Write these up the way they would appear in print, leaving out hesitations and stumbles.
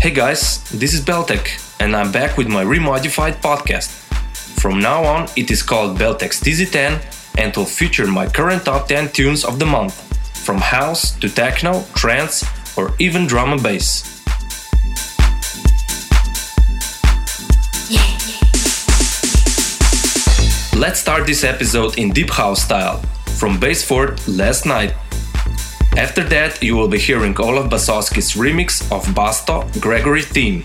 Hey guys, this is Beltec and I'm back with my Remodified podcast. From now on it is called Beltec's DZ10 and will feature my current top 10 tunes of the month, from house to techno, trance or even drum and bass. Let's start this episode in deep house style, from Bassford Last Night. After that, you will be hearing Olaf Basowski's remix of Basto Gregory theme.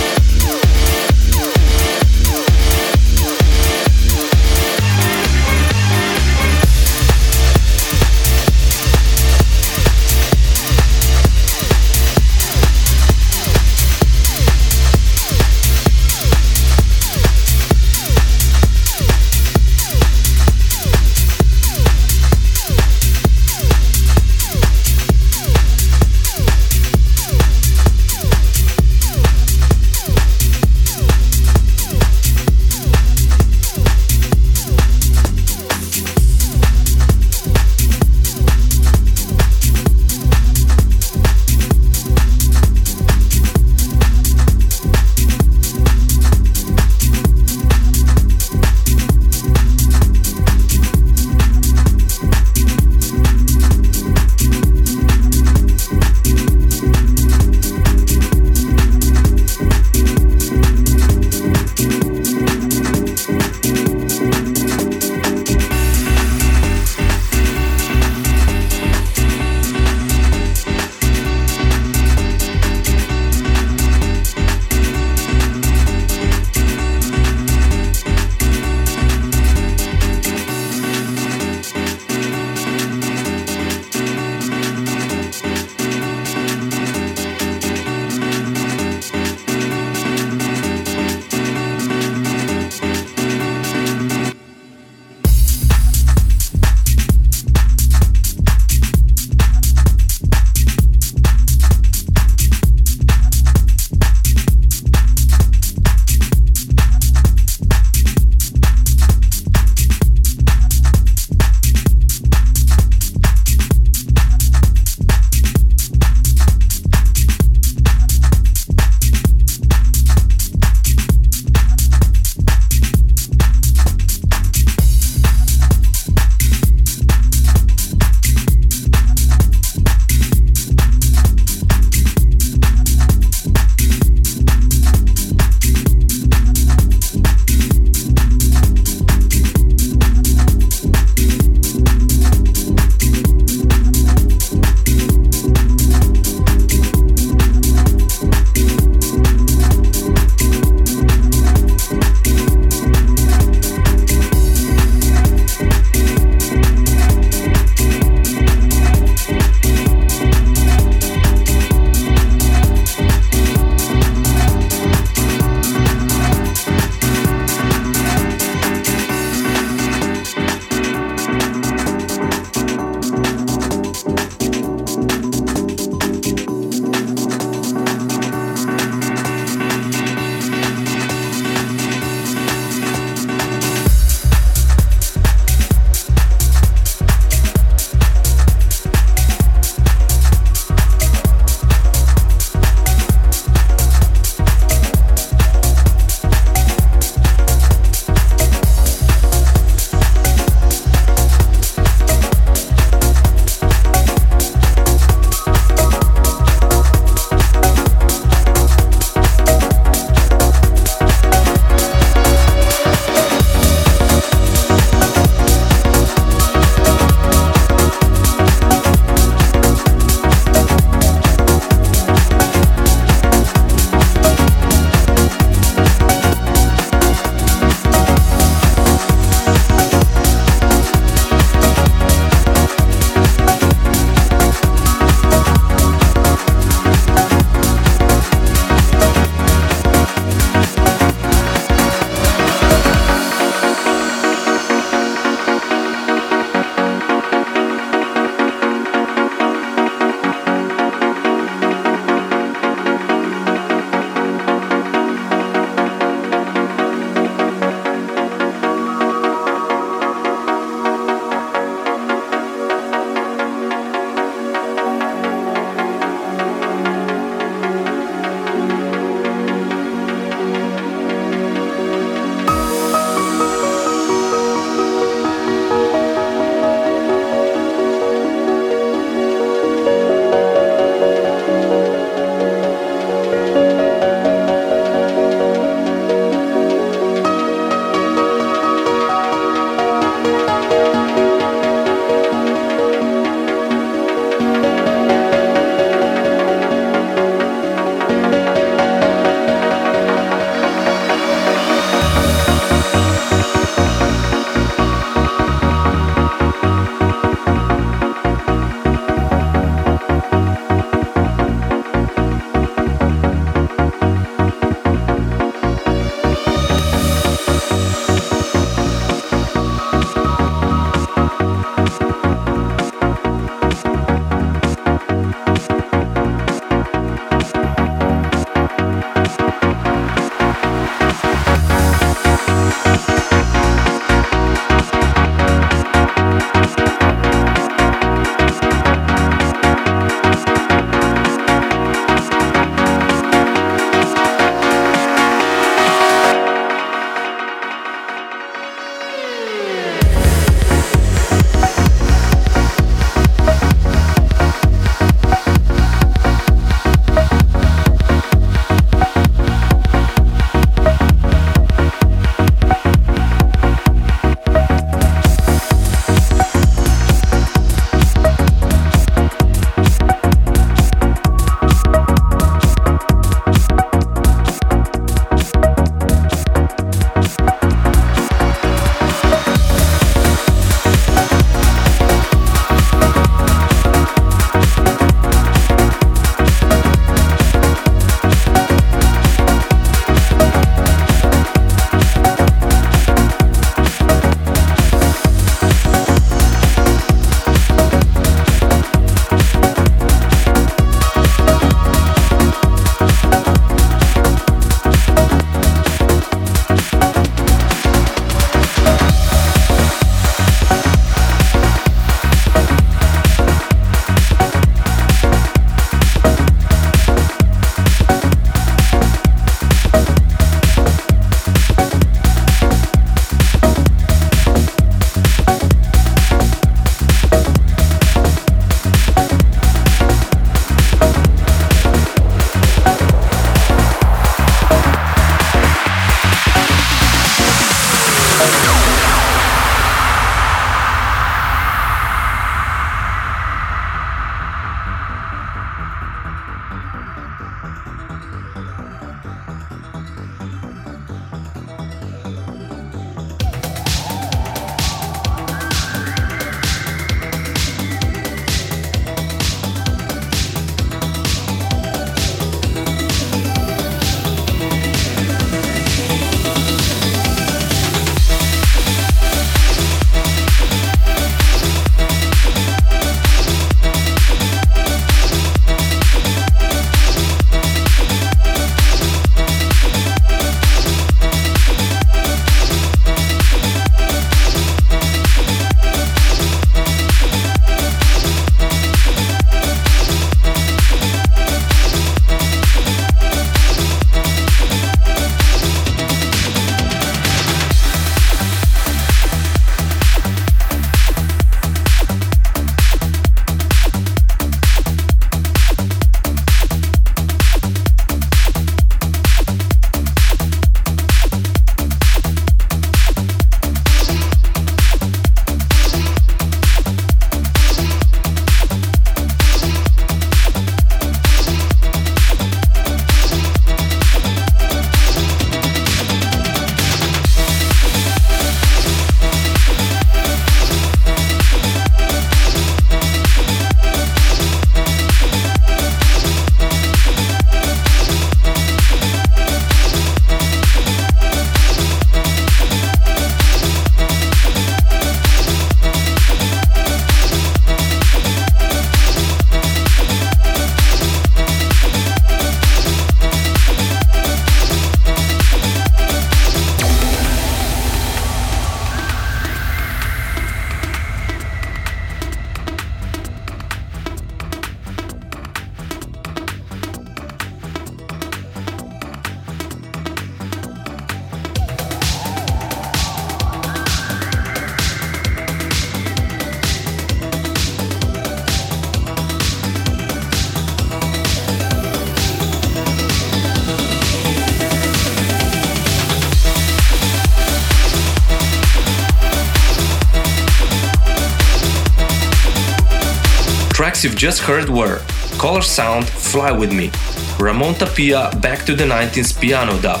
Tracks you've just heard were Color Sound, Fly With Me, Ramon Tapia, Back to the 19s Piano Dub,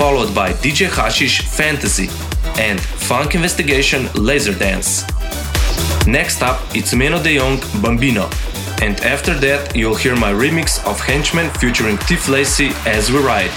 followed by DJ Hashish, Fantasy, and Funk Investigation, Laser Dance. Next up, it's Menno de Young, Bambino, and after that you'll hear my remix of Henchman featuring Tiff Lacey, As We Ride.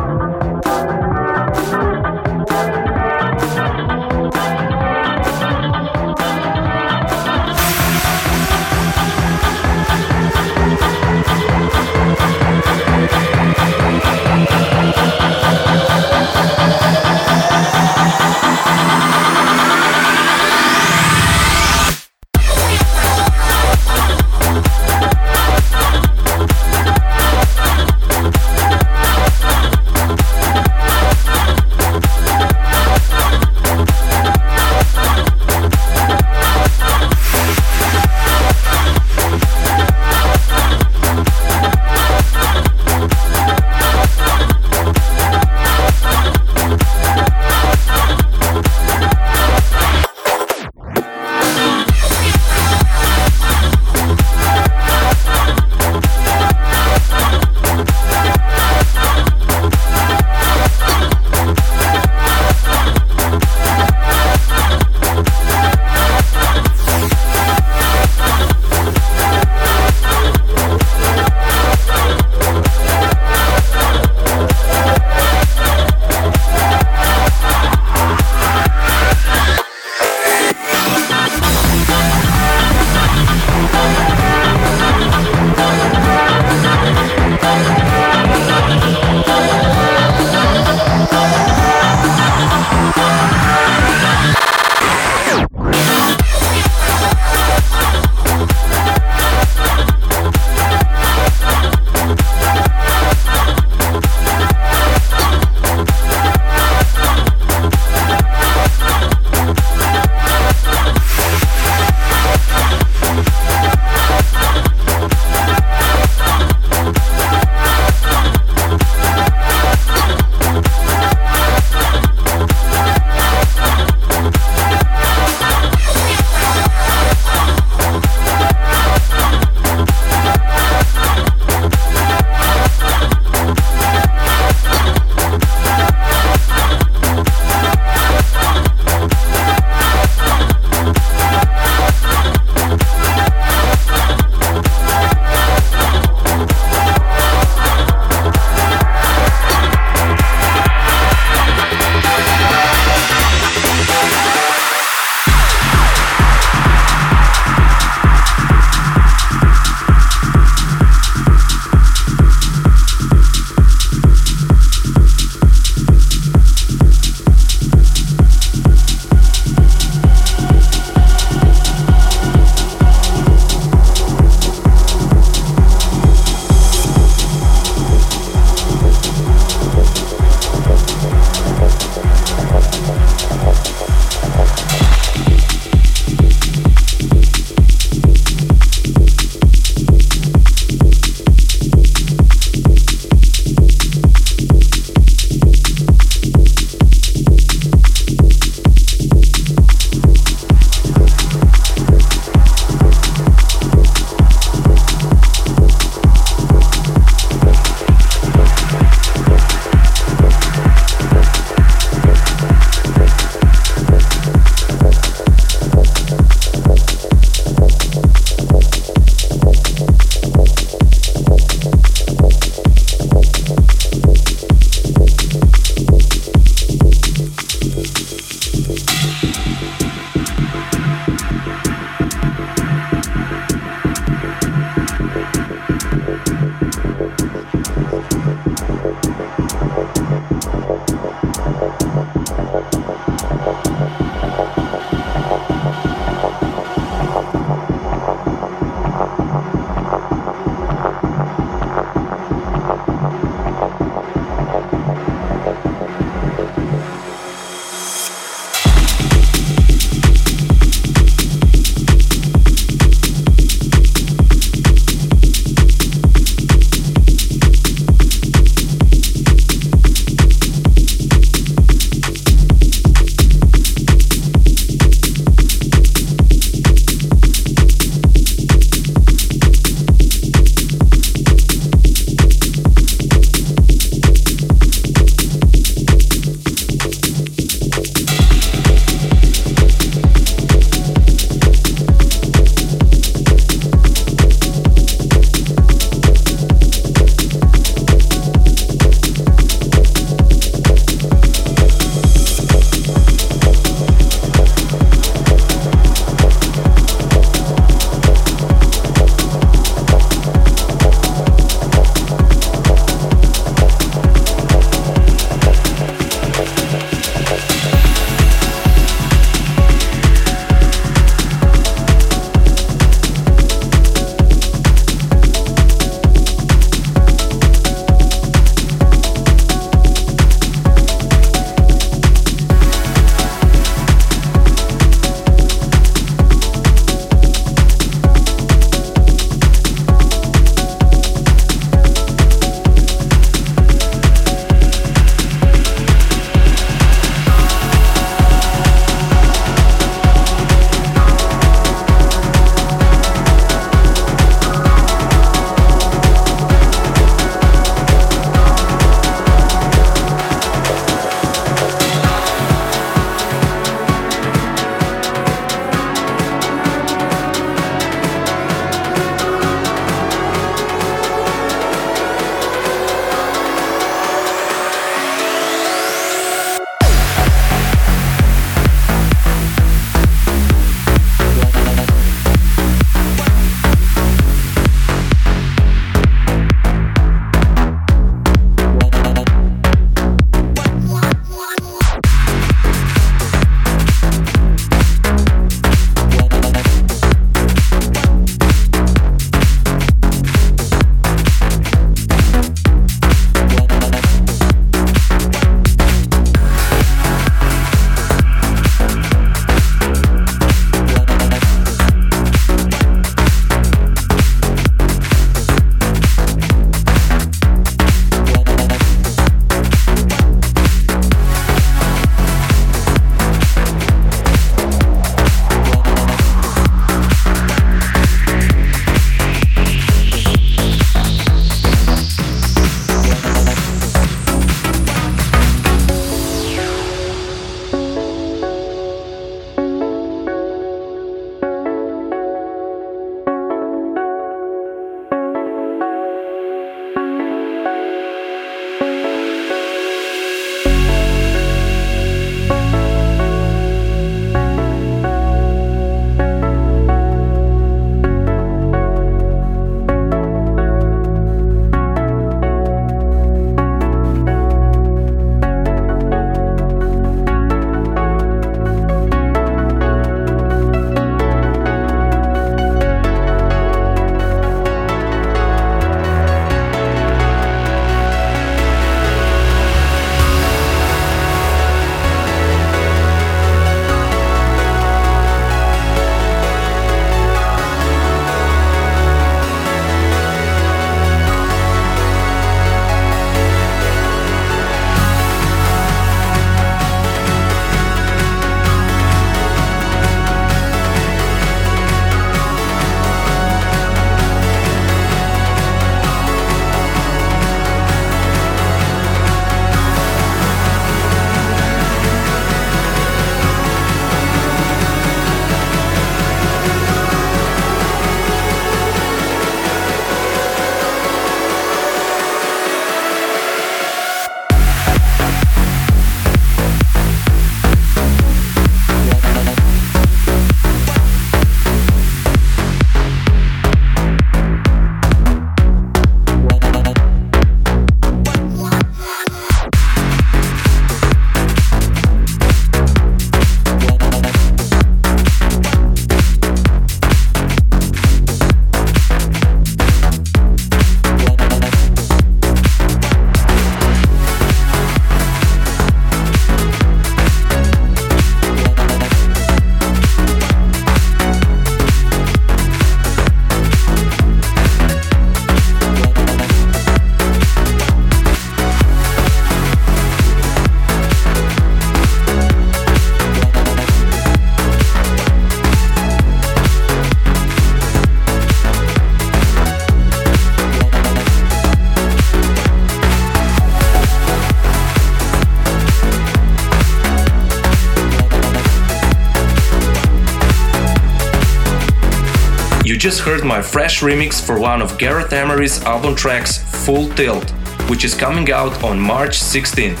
just heard my fresh remix for one of Gareth Emery's album tracks, Full Tilt, which is coming out on March 16th.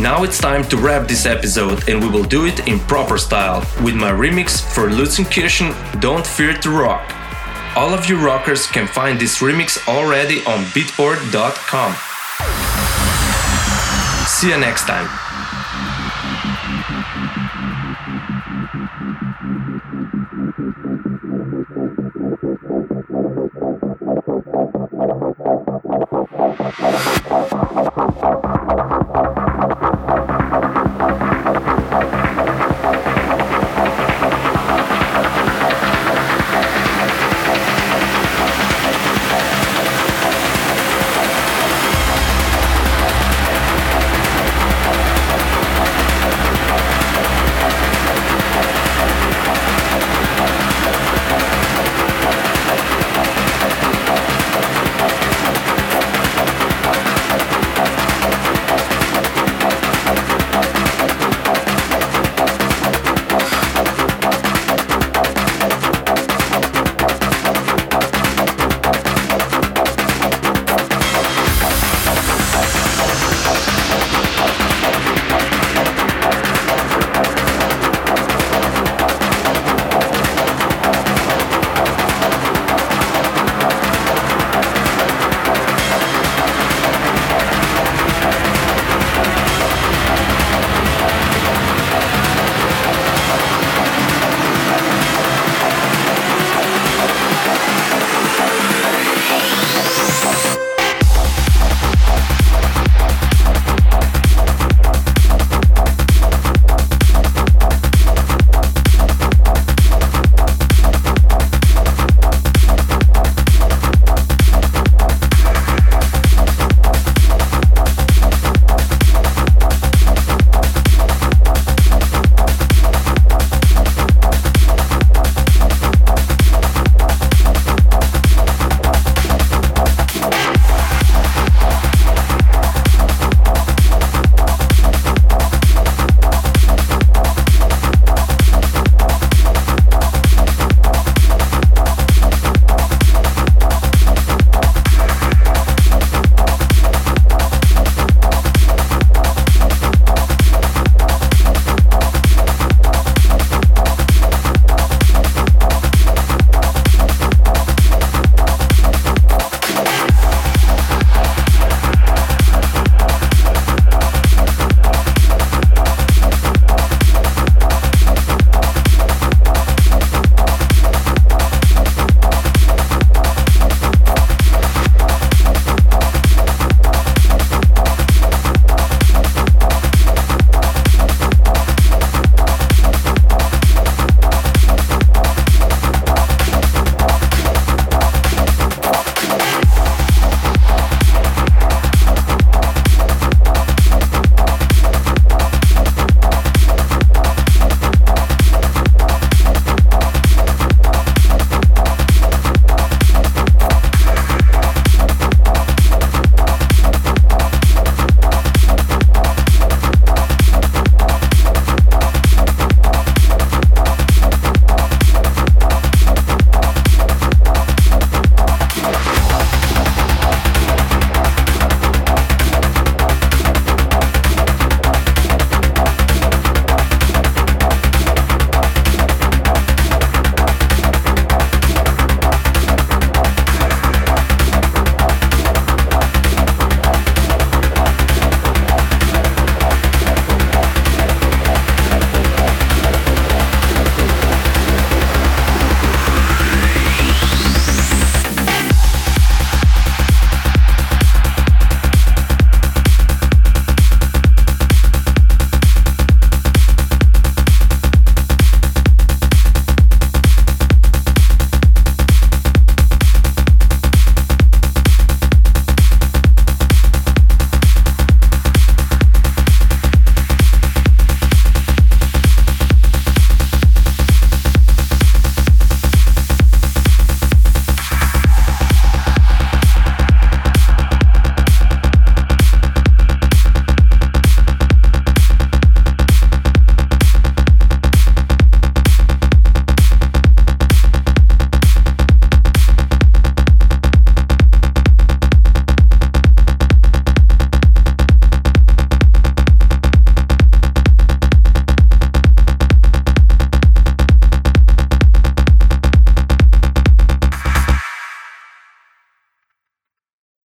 Now it's time to wrap this episode, and we will do it in proper style with my remix for Lutzen Kirschen, Don't Fear to Rock. All of you rockers can find this remix already on Beatport.com. See you next time.